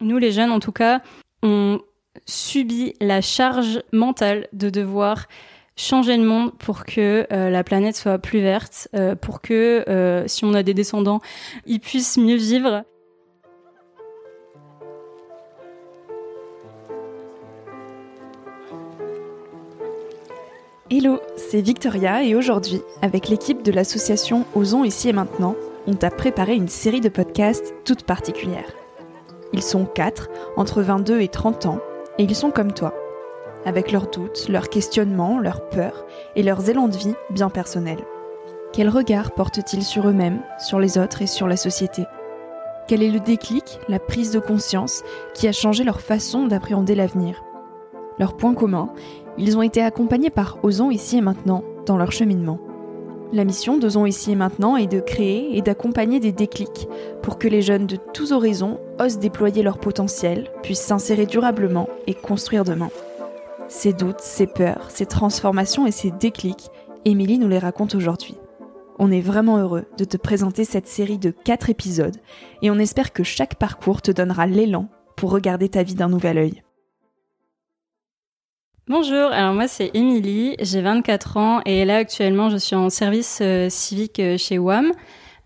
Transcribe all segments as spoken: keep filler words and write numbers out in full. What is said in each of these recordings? Nous, les jeunes, en tout cas, on subit la charge mentale de devoir changer le monde pour que euh, la planète soit plus verte, euh, pour que, euh, si on a des descendants, ils puissent mieux vivre. Hello, c'est Victoria et aujourd'hui, avec l'équipe de l'association Osons ici et maintenant, on t'a préparé une série de podcasts toute particulière. Ils sont quatre, entre vingt-deux et trente ans, et ils sont comme toi, avec leurs doutes, leurs questionnements, leurs peurs et leurs élans de vie bien personnels. Quel regard portent-ils sur eux-mêmes, sur les autres et sur la société ? Quel est le déclic, la prise de conscience qui a changé leur façon d'appréhender l'avenir ? Leur point commun, ils ont été accompagnés par Osons ici et maintenant dans leur cheminement. La mission d'Osons ici et maintenant est de créer et d'accompagner des déclics pour que les jeunes de tous horizons osent déployer leur potentiel, puissent s'insérer durablement et construire demain. Ces doutes, ces peurs, ces transformations et ces déclics, Émilie nous les raconte aujourd'hui. On est vraiment heureux de te présenter cette série de quatre épisodes et on espère que chaque parcours te donnera l'élan pour regarder ta vie d'un nouvel œil. Bonjour, alors moi c'est Émilie, j'ai vingt-quatre ans et là actuellement je suis en service euh, civique euh, chez W A M.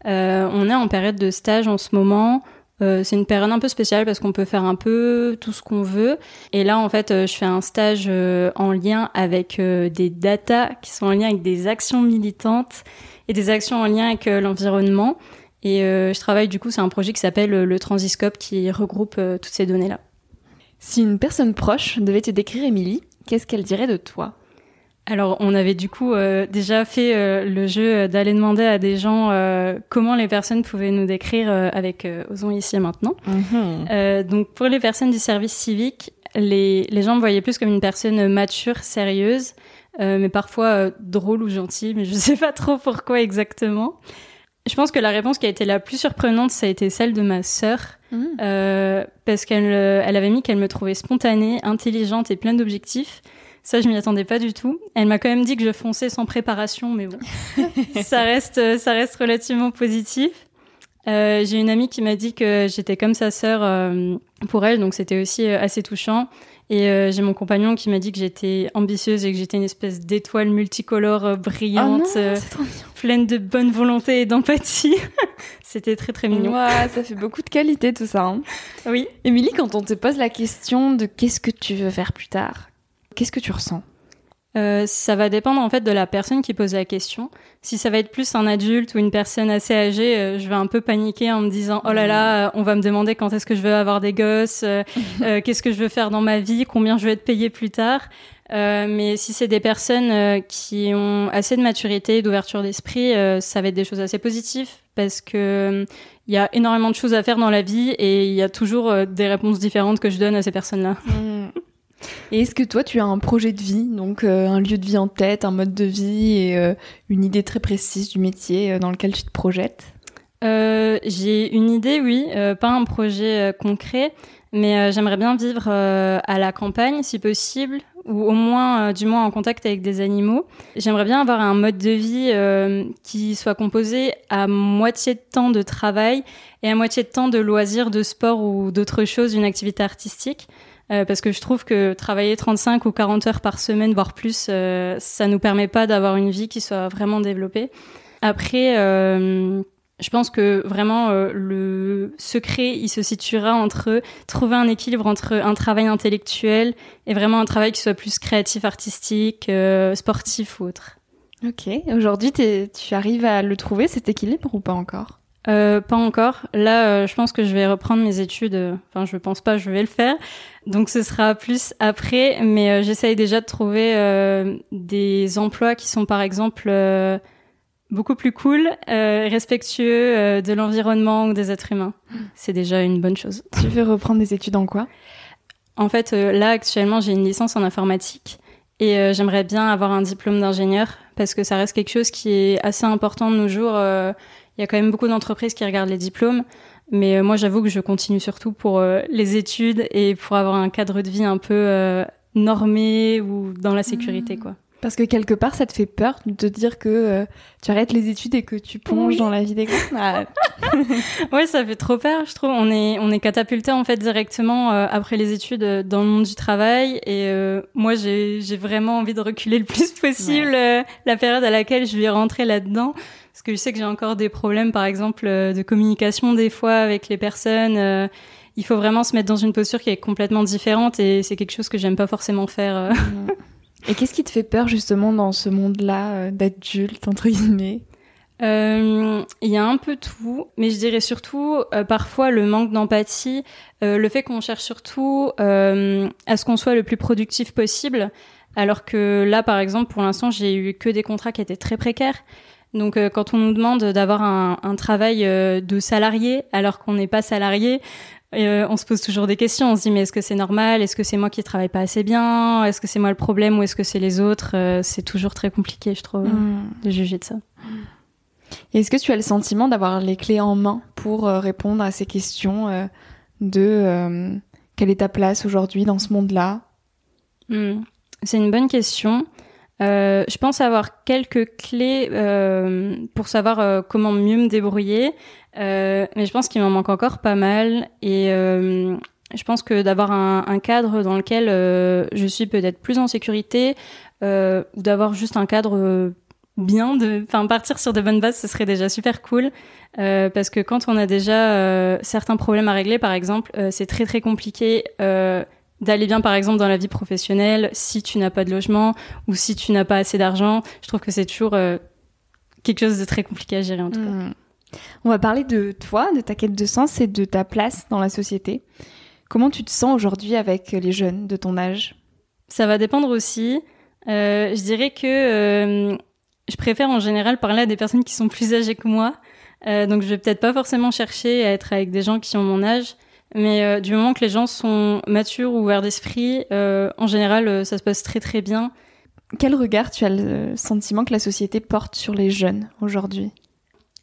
Euh, on est en période de stage en ce moment, euh, c'est une période un peu spéciale parce qu'on peut faire un peu tout ce qu'on veut. Et là en fait euh, je fais un stage euh, en lien avec euh, des data qui sont en lien avec des actions militantes et des actions en lien avec euh, l'environnement. Et euh, je travaille du coup, c'est un projet qui s'appelle euh, le Transiscope qui regroupe euh, toutes ces données-là. Si une personne proche devait te décrire Émilie, qu'est-ce qu'elle dirait de toi ? Alors, on avait du coup euh, déjà fait euh, le jeu d'aller demander à des gens euh, comment les personnes pouvaient nous décrire euh, avec euh, Osons ici et maintenant. Mmh. Euh, donc, pour les personnes du service civique, les, les gens me voyaient plus comme une personne mature, sérieuse, euh, mais parfois euh, drôle ou gentille, mais je ne sais pas trop pourquoi exactement. Je pense que la réponse qui a été la plus surprenante, ça a été celle de ma sœur, mmh. euh, parce qu'elle elle avait mis qu'elle me trouvait spontanée, intelligente et pleine d'objectifs. Ça, je m'y attendais pas du tout. Elle m'a quand même dit que je fonçais sans préparation, mais bon, ça reste, ça reste relativement positif. Euh, j'ai une amie qui m'a dit que j'étais comme sa sœur euh, pour elle, donc c'était aussi euh, assez touchant. Et euh, j'ai mon compagnon qui m'a dit que j'étais ambitieuse et que j'étais une espèce d'étoile multicolore euh, brillante, oh non, euh, pleine de bonne volonté et d'empathie. C'était très très mignon. Wow, ça fait beaucoup de qualité tout ça. Hein. Oui. Émilie, quand on te pose la question de qu'est-ce que tu veux faire plus tard, qu'est-ce que tu ressens ? Euh, ça va dépendre en fait de la personne qui pose la question. Si ça va être plus un adulte ou une personne assez âgée, euh, je vais un peu paniquer en me disant « Oh là là, euh, on va me demander quand est-ce que je veux avoir des gosses, euh, euh, qu'est-ce que je veux faire dans ma vie, combien je vais être payée plus tard ?» Euh, mais si c'est des personnes euh, qui ont assez de maturité et d'ouverture d'esprit, euh, ça va être des choses assez positives parce que il euh, y a énormément de choses à faire dans la vie et il y a toujours euh, des réponses différentes que je donne à ces personnes-là. Mmh. Et est-ce que toi, tu as un projet de vie, donc euh, un lieu de vie en tête, un mode de vie et euh, une idée très précise du métier euh, dans lequel tu te projettes ? euh, J'ai une idée, oui, euh, pas un projet euh, concret, mais euh, j'aimerais bien vivre euh, à la campagne, si possible, ou au moins, euh, du moins en contact avec des animaux. J'aimerais bien avoir un mode de vie euh, qui soit composé à moitié de temps de travail et à moitié de temps de loisirs, de sport ou d'autres choses, une activité artistique. Euh, parce que je trouve que travailler trente-cinq ou quarante heures par semaine, voire plus, euh, ça nous permet pas d'avoir une vie qui soit vraiment développée. Après, euh, je pense que vraiment euh, le secret, il se situera entre trouver un équilibre entre un travail intellectuel et vraiment un travail qui soit plus créatif, artistique, euh, sportif ou autre. Ok. Aujourd'hui, tu arrives à le trouver, cet équilibre, ou pas encore ? Euh, pas encore. Là, euh, je pense que je vais reprendre mes études. Enfin, je pense pas, je vais le faire. Donc, ce sera plus après. Mais euh, j'essaye déjà de trouver euh, des emplois qui sont, par exemple, euh, beaucoup plus cool, euh, respectueux euh, de l'environnement ou des êtres humains. C'est déjà une bonne chose. Tu veux reprendre des études en quoi ? En fait, euh, là, actuellement, j'ai une licence en informatique. Et euh, j'aimerais bien avoir un diplôme d'ingénieur parce que ça reste quelque chose qui est assez important de nos jours. Euh, Il y a quand même beaucoup d'entreprises qui regardent les diplômes, mais moi, j'avoue que je continue surtout pour euh, les études et pour avoir un cadre de vie un peu euh, normé ou dans la sécurité, mmh. quoi. Parce que quelque part, ça te fait peur de te dire que euh, tu arrêtes les études et que tu plonges oui. dans la vie des grands. Ouais, ça fait trop peur, je trouve. On est on est catapulté en fait directement euh, après les études euh, dans le monde du travail. Et euh, moi, j'ai j'ai vraiment envie de reculer le plus possible ouais. euh, la période à laquelle je vais rentrer là-dedans. Parce que je sais que j'ai encore des problèmes, par exemple, euh, de communication des fois avec les personnes. Euh, il faut vraiment se mettre dans une posture qui est complètement différente. Et c'est quelque chose que j'aime pas forcément faire. Euh. Mmh. Et qu'est-ce qui te fait peur, justement, dans ce monde-là, euh, d'adulte, entre guillemets ? Euh, y a un peu tout, mais je dirais surtout, euh, parfois, le manque d'empathie, euh, le fait qu'on cherche surtout euh, à ce qu'on soit le plus productif possible, alors que là, par exemple, pour l'instant, j'ai eu que des contrats qui étaient très précaires. Donc, euh, quand on nous demande d'avoir un, un travail euh, de salarié, alors qu'on n'est pas salarié, Euh, on se pose toujours des questions, on se dit mais est-ce que c'est normal, est-ce que c'est moi qui travaille pas assez bien, est-ce que c'est moi le problème ou est-ce que c'est les autres, euh, c'est toujours très compliqué je trouve mmh. de juger de ça. Et est-ce que tu as le sentiment d'avoir les clés en main pour euh, répondre à ces questions euh, de euh, quelle est ta place aujourd'hui dans ce monde-là ? mmh. C'est une bonne question. Euh, je pense avoir quelques clés euh, pour savoir euh, comment mieux me débrouiller, euh, mais je pense qu'il m'en manque encore pas mal et euh, je pense que d'avoir un, un cadre dans lequel euh, je suis peut-être plus en sécurité euh, ou d'avoir juste un cadre euh, bien, de, enfin partir sur de bonnes bases, ce serait déjà super cool euh, parce que quand on a déjà euh, certains problèmes à régler, par exemple, euh, c'est très très compliqué euh, d'aller bien, par exemple, dans la vie professionnelle, si tu n'as pas de logement ou si tu n'as pas assez d'argent. Je trouve que c'est toujours euh, quelque chose de très compliqué à gérer, en tout mmh. cas. On va parler de toi, de ta quête de sens et de ta place dans la société. Comment tu te sens aujourd'hui avec les jeunes de ton âge ? Ça va dépendre aussi. Euh, je dirais que euh, je préfère, en général, parler à des personnes qui sont plus âgées que moi. Euh, donc, je vais peut-être pas forcément chercher à être avec des gens qui ont mon âge. Mais euh, du moment que les gens sont matures ou ouverts d'esprit, euh, en général, euh, ça se passe très très bien. Quel regard tu as le sentiment que la société porte sur les jeunes aujourd'hui ?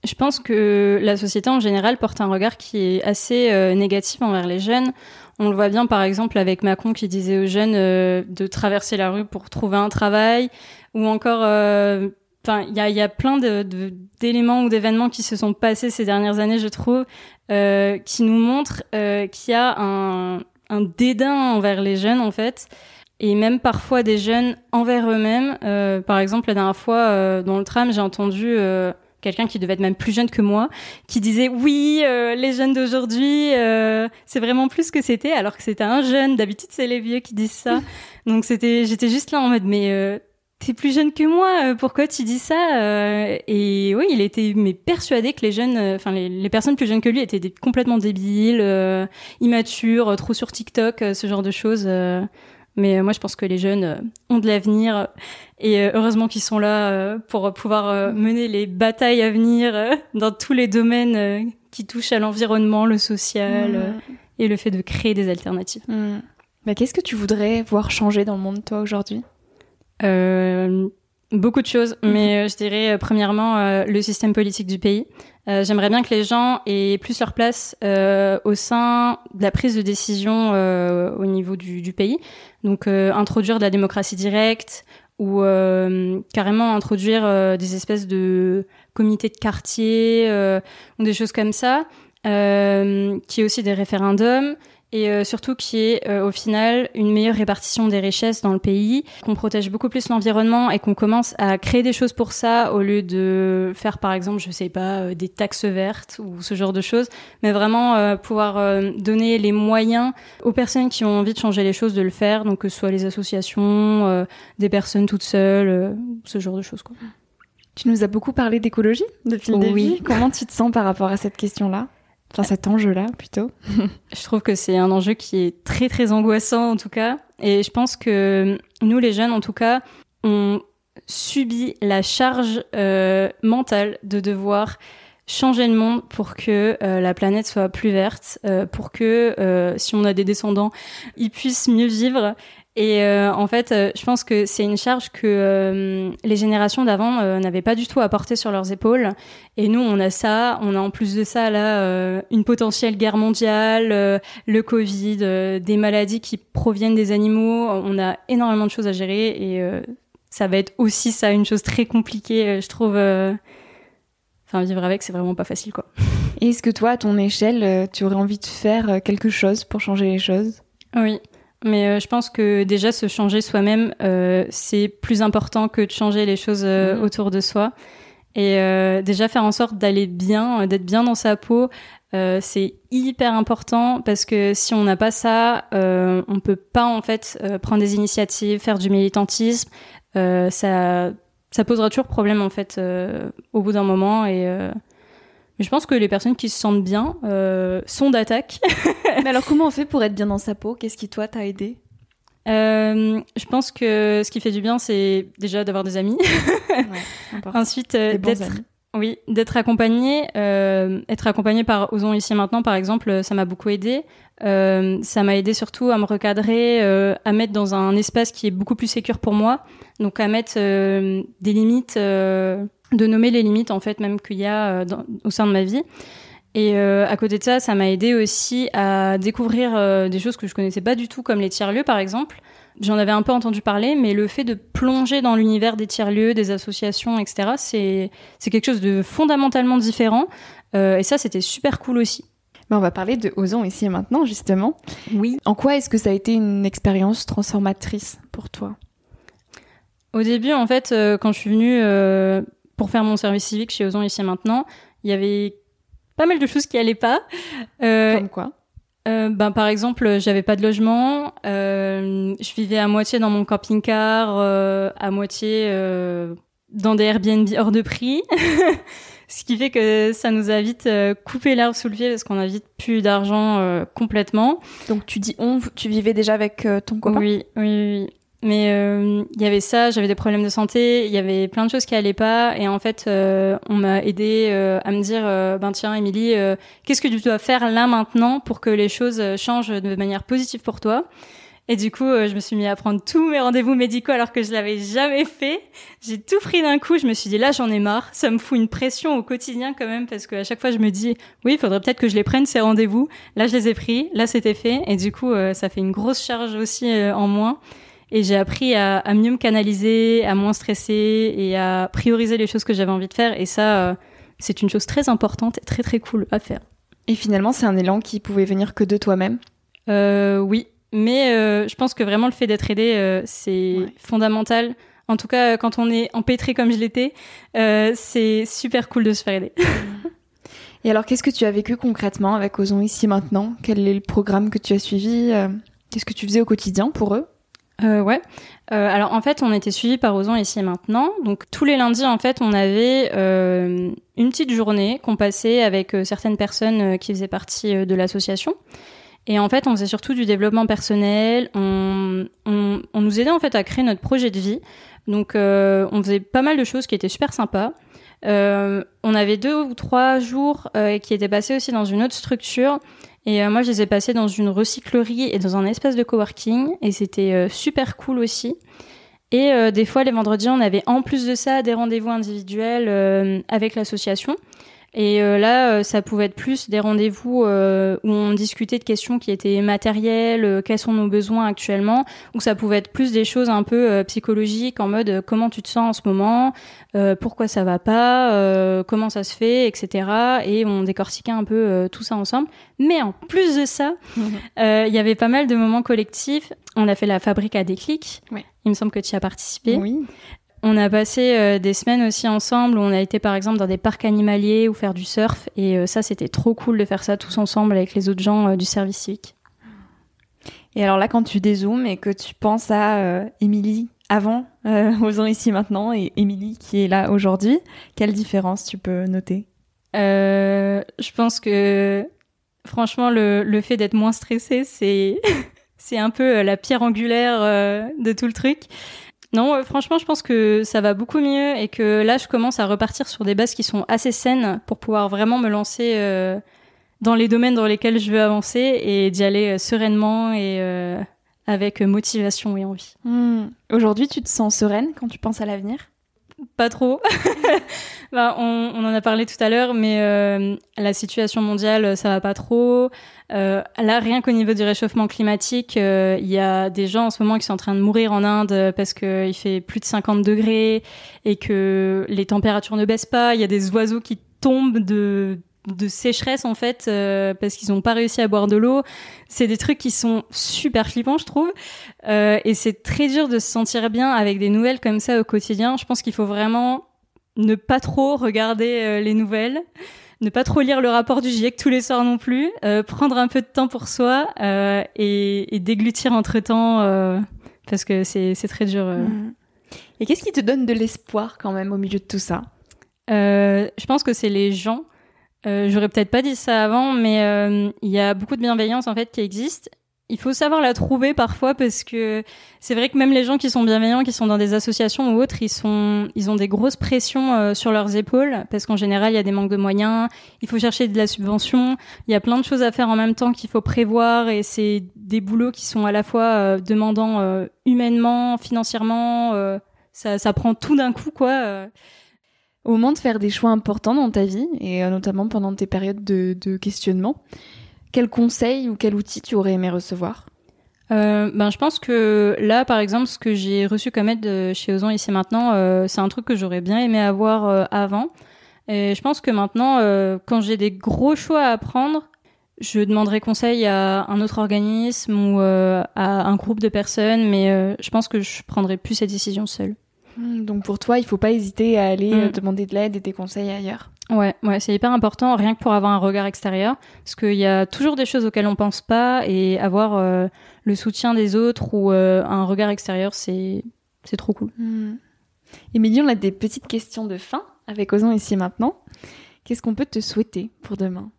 Je pense que la société en général porte un regard qui est assez euh, négatif envers les jeunes. On le voit bien par exemple avec Macron qui disait aux jeunes euh, de traverser la rue pour trouver un travail, ou encore... Euh, Enfin, il y a, y a plein de, de, d'éléments ou d'événements qui se sont passés ces dernières années, je trouve, euh, qui nous montrent euh, qu'il y a un, un dédain envers les jeunes, en fait, et même parfois des jeunes envers eux-mêmes. Euh, par exemple, la dernière fois, euh, dans le tram, j'ai entendu euh, quelqu'un qui devait être même plus jeune que moi, qui disait « Oui, euh, les jeunes d'aujourd'hui, euh, c'est vraiment plus ce que c'était », alors que c'était un jeune. D'habitude, c'est les vieux qui disent ça. Donc, c'était, j'étais juste là en mode « Mais... Euh, t'es plus jeune que moi, pourquoi tu dis ça ?» euh, Et oui, il était mais persuadé que les jeunes, enfin euh, les, les personnes plus jeunes que lui étaient des, complètement débiles, euh, immatures, trop sur TikTok, euh, ce genre de choses. Euh, mais euh, moi, je pense que les jeunes euh, ont de l'avenir et euh, heureusement qu'ils sont là euh, pour pouvoir euh, mener les batailles à venir euh, dans tous les domaines euh, qui touchent à l'environnement, le social mmh. euh, et le fait de créer des alternatives. Mmh. Bah, qu'est-ce que tu voudrais voir changer dans le monde, toi, aujourd'hui ? Euh, beaucoup de choses, mais euh, je dirais euh, premièrement euh, le système politique du pays. Euh, j'aimerais bien que les gens aient plus leur place euh, au sein de la prise de décision euh, au niveau du, du pays. Donc euh, introduire de la démocratie directe ou euh, carrément introduire euh, des espèces de comités de quartier euh, ou des choses comme ça, euh, qui est aussi des référendums. Et euh, surtout qu'il y ait, euh, au final, une meilleure répartition des richesses dans le pays, qu'on protège beaucoup plus l'environnement et qu'on commence à créer des choses pour ça au lieu de faire, par exemple, je sais pas, euh, des taxes vertes ou ce genre de choses, mais vraiment euh, pouvoir euh, donner les moyens aux personnes qui ont envie de changer les choses de le faire, donc que ce soit les associations, euh, des personnes toutes seules, euh, ce genre de choses, quoi. Tu nous as beaucoup parlé d'écologie depuis le début. Oui. Comment tu te sens par rapport à cette question-là ? Enfin, cet enjeu-là, plutôt. Je trouve que c'est un enjeu qui est très, très angoissant, en tout cas. Et je pense que nous, les jeunes, en tout cas, on subit la charge euh, mentale de devoir changer le monde pour que euh, la planète soit plus verte, euh, pour que, euh, si on a des descendants, ils puissent mieux vivre. Et euh, en fait, euh, je pense que c'est une charge que euh, les générations d'avant euh, n'avaient pas du tout à porter sur leurs épaules. Et nous, on a ça, on a en plus de ça là euh, une potentielle guerre mondiale, euh, le Covid, euh, des maladies qui proviennent des animaux. On a énormément de choses à gérer et euh, ça va être aussi ça, une chose très compliquée, je trouve. Euh... Enfin, vivre avec, c'est vraiment pas facile, quoi. Et est-ce que toi, à ton échelle, tu aurais envie de faire quelque chose pour changer les choses ? Oui, mais euh, je pense que déjà, se changer soi-même, euh, c'est plus important que de changer les choses euh, mmh. autour de soi. Et euh, déjà, faire en sorte d'aller bien, d'être bien dans sa peau, euh, c'est hyper important, parce que si on n'a pas ça, euh, on peut pas, en fait, euh, prendre des initiatives, faire du militantisme. Euh, ça... ça posera toujours problème, en fait, euh, au bout d'un moment. Et euh... mais je pense que les personnes qui se sentent bien euh, sont d'attaque. Mais alors, comment on fait pour être bien dans sa peau ? Qu'est-ce qui, toi, t'a aidé ? euh, Je pense que ce qui fait du bien, c'est déjà d'avoir des amis. Ouais, ensuite, euh, d'être, amis. Oui, d'être accompagnée. Euh, être accompagnée par Osons ici et maintenant, par exemple, ça m'a beaucoup aidée. Euh, ça m'a aidée surtout à me recadrer, euh, à mettre dans un espace qui est beaucoup plus sécure pour moi. Donc à mettre euh, des limites, euh, de nommer les limites, en fait, même qu'il y a euh, dans, au sein de ma vie. Et euh, à côté de ça, ça m'a aidé aussi à découvrir euh, des choses que je connaissais pas du tout, comme les tiers-lieux, par exemple. J'en avais un peu entendu parler, mais le fait de plonger dans l'univers des tiers-lieux, des associations, et cetera, c'est c'est quelque chose de fondamentalement différent. Euh, et ça, c'était super cool aussi. Ben, on va parler de Osons ici et maintenant, justement. Oui. En quoi est-ce que ça a été une expérience transformatrice pour toi ? Au début, en fait, euh, quand je suis venue euh, pour faire mon service civique chez Osons ici et maintenant, il y avait pas mal de choses qui allaient pas. Euh, Comme quoi ? euh, Ben, par exemple, j'avais pas de logement. Euh, je vivais à moitié dans mon camping-car, euh, à moitié euh, dans des Airbnb hors de prix. Ce qui fait que ça nous a vite coupé l'herbe sous le pied, parce qu'on a vite plus d'argent euh, complètement. Donc tu dis on, tu vivais déjà avec euh, ton copain ? Oui, oui, oui. Mais il euh, y avait ça, j'avais des problèmes de santé, il y avait plein de choses qui allaient pas. Et en fait, euh, on m'a aidée euh, à me dire, euh, ben tiens, Émilie, euh, qu'est-ce que tu dois faire là maintenant pour que les choses changent de manière positive pour toi ? Et du coup, euh, je me suis mis à prendre tous mes rendez-vous médicaux alors que je l'avais jamais fait. J'ai tout pris d'un coup, je me suis dit, là, j'en ai marre. Ça me fout une pression au quotidien quand même, parce qu'à chaque fois, je me dis, oui, il faudrait peut-être que je les prenne, ces rendez-vous. Là, je les ai pris, là, c'était fait. Et du coup, euh, ça fait une grosse charge aussi euh, en moins. Et j'ai appris à, à mieux me canaliser, à moins stresser et à prioriser les choses que j'avais envie de faire. Et ça, euh, c'est une chose très importante et très, très cool à faire. Et finalement, c'est un élan qui pouvait venir que de toi-même ? Euh, oui, mais euh, je pense que vraiment le fait d'être aidée, euh, c'est ouais. fondamental. En tout cas, quand on est empêtré comme je l'étais, euh, c'est super cool de se faire aider. Et alors, qu'est-ce que tu as vécu concrètement avec Osons ici maintenant ? Quel est le programme que tu as suivi ? Qu'est-ce que tu faisais au quotidien pour eux ? Euh, ouais. Euh, alors en fait, on était suivis par Osons ici et maintenant. Donc tous les lundis, en fait, on avait euh, une petite journée qu'on passait avec euh, certaines personnes euh, qui faisaient partie euh, de l'association. Et en fait, on faisait surtout du développement personnel. On, on, on nous aidait en fait à créer notre projet de vie. Donc euh, on faisait pas mal de choses qui étaient super sympas. Euh, on avait deux ou trois jours euh, qui étaient passés aussi dans une autre structure. Et euh, moi, je les ai passés dans une recyclerie et dans un espace de coworking. Et c'était euh, super cool aussi. Et euh, des fois, les vendredis, on avait en plus de ça des rendez-vous individuels euh, avec l'association. Et euh, là, euh, ça pouvait être plus des rendez-vous euh, où on discutait de questions qui étaient matérielles, euh, quels sont nos besoins actuellement, ou ça pouvait être plus des choses un peu euh, psychologiques, en mode euh, comment tu te sens en ce moment, euh, pourquoi ça va pas, euh, comment ça se fait, et cetera. Et on décortiquait un peu euh, tout ça ensemble. Mais en plus de ça, il mmh. euh, y avait pas mal de moments collectifs. On a fait la fabrique à déclic. Ouais. Il me semble que tu y as participé. Oui. On a passé euh, des semaines aussi ensemble, où on a été par exemple dans des parcs animaliers ou faire du surf. Et euh, ça, c'était trop cool de faire ça tous ensemble avec les autres gens euh, du service civique. Et alors là, quand tu dézoomes et que tu penses à Émilie euh, avant, euh, Osons ici maintenant, et Émilie qui est là aujourd'hui, quelle différence tu peux noter ? euh, Je pense que franchement, le, le fait d'être moins stressée, c'est, c'est un peu la pierre angulaire euh, de tout le truc. Non, franchement, je pense que ça va beaucoup mieux et que là, je commence à repartir sur des bases qui sont assez saines pour pouvoir vraiment me lancer euh, dans les domaines dans lesquels je veux avancer et d'y aller euh, sereinement et euh, avec motivation et envie. Mmh. Aujourd'hui, tu te sens sereine quand tu penses à l'avenir ? Pas trop. ben, on, on en a parlé tout à l'heure, mais euh, la situation mondiale, ça va pas trop. Euh, là, rien qu'au niveau du réchauffement climatique, il euh, y a des gens en ce moment qui sont en train de mourir en Inde parce qu'il fait plus de cinquante degrés et que les températures ne baissent pas. Il y a des oiseaux qui tombent de... de sécheresse en fait euh, parce qu'ils n'ont pas réussi à boire de l'eau. C'est des trucs qui sont super flippants, je trouve, euh, et c'est très dur de se sentir bien avec des nouvelles comme ça au quotidien. Je pense qu'il faut vraiment ne pas trop regarder euh, les nouvelles, ne pas trop lire le rapport du GIEC tous les soirs non plus, euh, prendre un peu de temps pour soi euh, et, et déglutir entre-temps euh, parce que c'est, c'est très dur. Euh. Mmh. Et qu'est-ce qui te donne de l'espoir quand même au milieu de tout ça ? euh, Je pense que c'est les gens. Euh, j'aurais peut-être pas dit ça avant, mais euh, il y a beaucoup de bienveillance en fait qui existe. Il faut savoir la trouver parfois parce que c'est vrai que même les gens qui sont bienveillants, qui sont dans des associations ou autres, ils sont, ils ont des grosses pressions euh, sur leurs épaules parce qu'en général il y a des manques de moyens. Il faut chercher de la subvention. Il y a plein de choses à faire en même temps qu'il faut prévoir et c'est des boulots qui sont à la fois euh, demandants euh, humainement, financièrement. Euh, ça, ça prend tout d'un coup quoi. Euh. Au moment de faire des choix importants dans ta vie, et notamment pendant tes périodes de, de questionnement, quel conseil ou quel outil tu aurais aimé recevoir ? euh, ben, je pense que là, par exemple, ce que j'ai reçu comme aide chez Osons ici et maintenant, euh, c'est un truc que j'aurais bien aimé avoir euh, avant. Et je pense que maintenant, euh, quand j'ai des gros choix à prendre, je demanderai conseil à un autre organisme ou euh, à un groupe de personnes, mais euh, je pense que je prendrai plus cette décision seule. Donc pour toi, il faut pas hésiter à aller mmh. demander de l'aide et des conseils ailleurs. Ouais, ouais, c'est hyper important, rien que pour avoir un regard extérieur, parce qu'il y a toujours des choses auxquelles on pense pas, et avoir euh, le soutien des autres ou euh, un regard extérieur, c'est c'est trop cool. Mmh. Émilie, on a des petites questions de fin avec Osons ici et maintenant. Qu'est-ce qu'on peut te souhaiter pour demain ?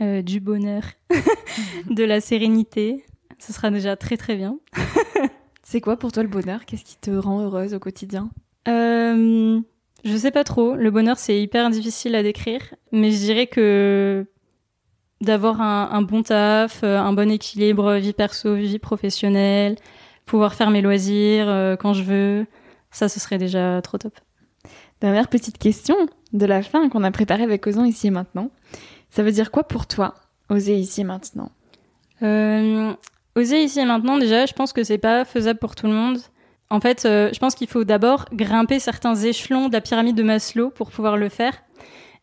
euh, Du bonheur, de la sérénité. Ce sera déjà très très bien. C'est quoi pour toi le bonheur ? Qu'est-ce qui te rend heureuse au quotidien ? euh, Je sais pas trop. Le bonheur, c'est hyper difficile à décrire. Mais je dirais que d'avoir un, un bon taf, un bon équilibre vie perso, vie professionnelle, pouvoir faire mes loisirs euh, quand je veux, ça, ce serait déjà trop top. Dernière petite question de la fin qu'on a préparée avec Osons ici et maintenant. Ça veut dire quoi pour toi, oser ici et maintenant ? euh... Oser ici et maintenant, déjà, je pense que c'est pas faisable pour tout le monde. En fait, euh, je pense qu'il faut d'abord grimper certains échelons de la pyramide de Maslow pour pouvoir le faire.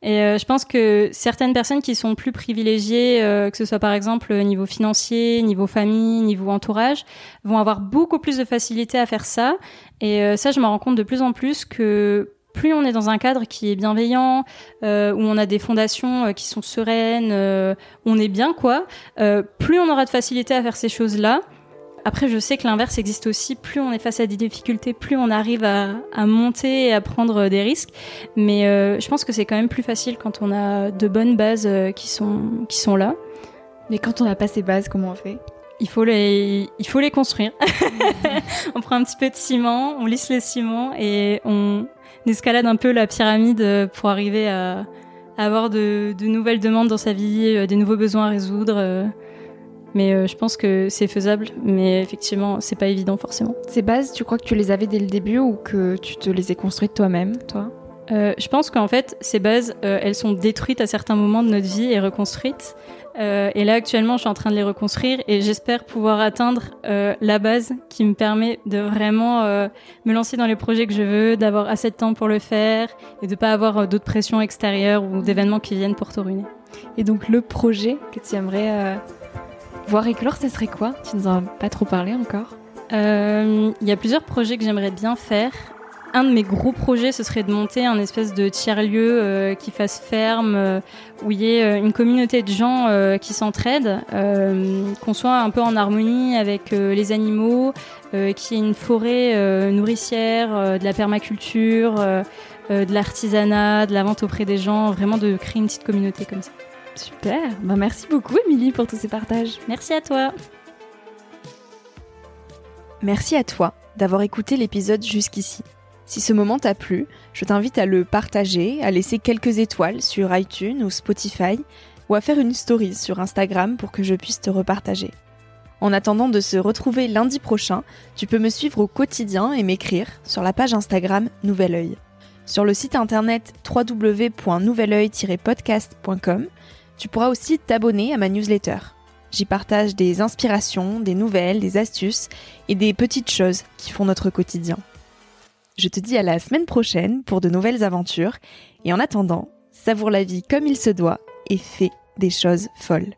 Et euh, je pense que certaines personnes qui sont plus privilégiées, euh, que ce soit par exemple niveau financier, niveau famille, niveau entourage, vont avoir beaucoup plus de facilité à faire ça. Et euh, ça, je m'en rends compte de plus en plus que... plus on est dans un cadre qui est bienveillant, euh, où on a des fondations euh, qui sont sereines, euh, on est bien quoi, euh, plus on aura de facilité à faire ces choses-là. Après, je sais que l'inverse existe aussi, plus on est face à des difficultés, plus on arrive à, à monter et à prendre des risques. Mais euh, je pense que c'est quand même plus facile quand on a de bonnes bases euh, qui sont, qui sont là. Mais quand on n'a pas ces bases, comment on fait ? Il faut les, il faut les construire. On prend un petit peu de ciment, on lisse le ciment et on escalade un peu la pyramide pour arriver à, à avoir de, de nouvelles demandes dans sa vie, des nouveaux besoins à résoudre. Mais je pense que c'est faisable, mais effectivement, c'est pas évident forcément. Ces bases, tu crois que tu les avais dès le début ou que tu te les as construites toi-même, toi ? Euh, je pense qu'en fait, ces bases, euh, elles sont détruites à certains moments de notre vie et reconstruites. Euh, et là, actuellement, je suis en train de les reconstruire et j'espère pouvoir atteindre euh, la base qui me permet de vraiment euh, me lancer dans les projets que je veux, d'avoir assez de temps pour le faire et de pas avoir euh, d'autres pressions extérieures ou d'événements qui viennent pour te ruiner. Et donc, le projet que tu aimerais euh, voir éclore, ce serait quoi ? Tu nous en as pas trop parlé encore. Euh, y a plusieurs projets que j'aimerais bien faire. Un de mes gros projets, ce serait de monter un espèce de tiers-lieu euh, qui fasse ferme, euh, où il y ait euh, une communauté de gens euh, qui s'entraident, euh, qu'on soit un peu en harmonie avec euh, les animaux, euh, qu'il y ait une forêt euh, nourricière, euh, de la permaculture, euh, euh, de l'artisanat, de la vente auprès des gens, vraiment de créer une petite communauté comme ça. Super, ben merci beaucoup Émilie pour tous ces partages. Merci à toi. Merci à toi d'avoir écouté l'épisode jusqu'ici. Si ce moment t'a plu, je t'invite à le partager, à laisser quelques étoiles sur iTunes ou Spotify, ou à faire une story sur Instagram pour que je puisse te repartager. En attendant de se retrouver lundi prochain, tu peux me suivre au quotidien et m'écrire sur la page Instagram Nouvelle-Oeil. sur le site internet w w w point nouvelle oeil tiret podcast point com. Tu pourras aussi t'abonner à ma newsletter. J'y partage des inspirations, des nouvelles, des astuces et des petites choses qui font notre quotidien. Je te dis à la semaine prochaine pour de nouvelles aventures et en attendant, savoure la vie comme il se doit et fais des choses folles.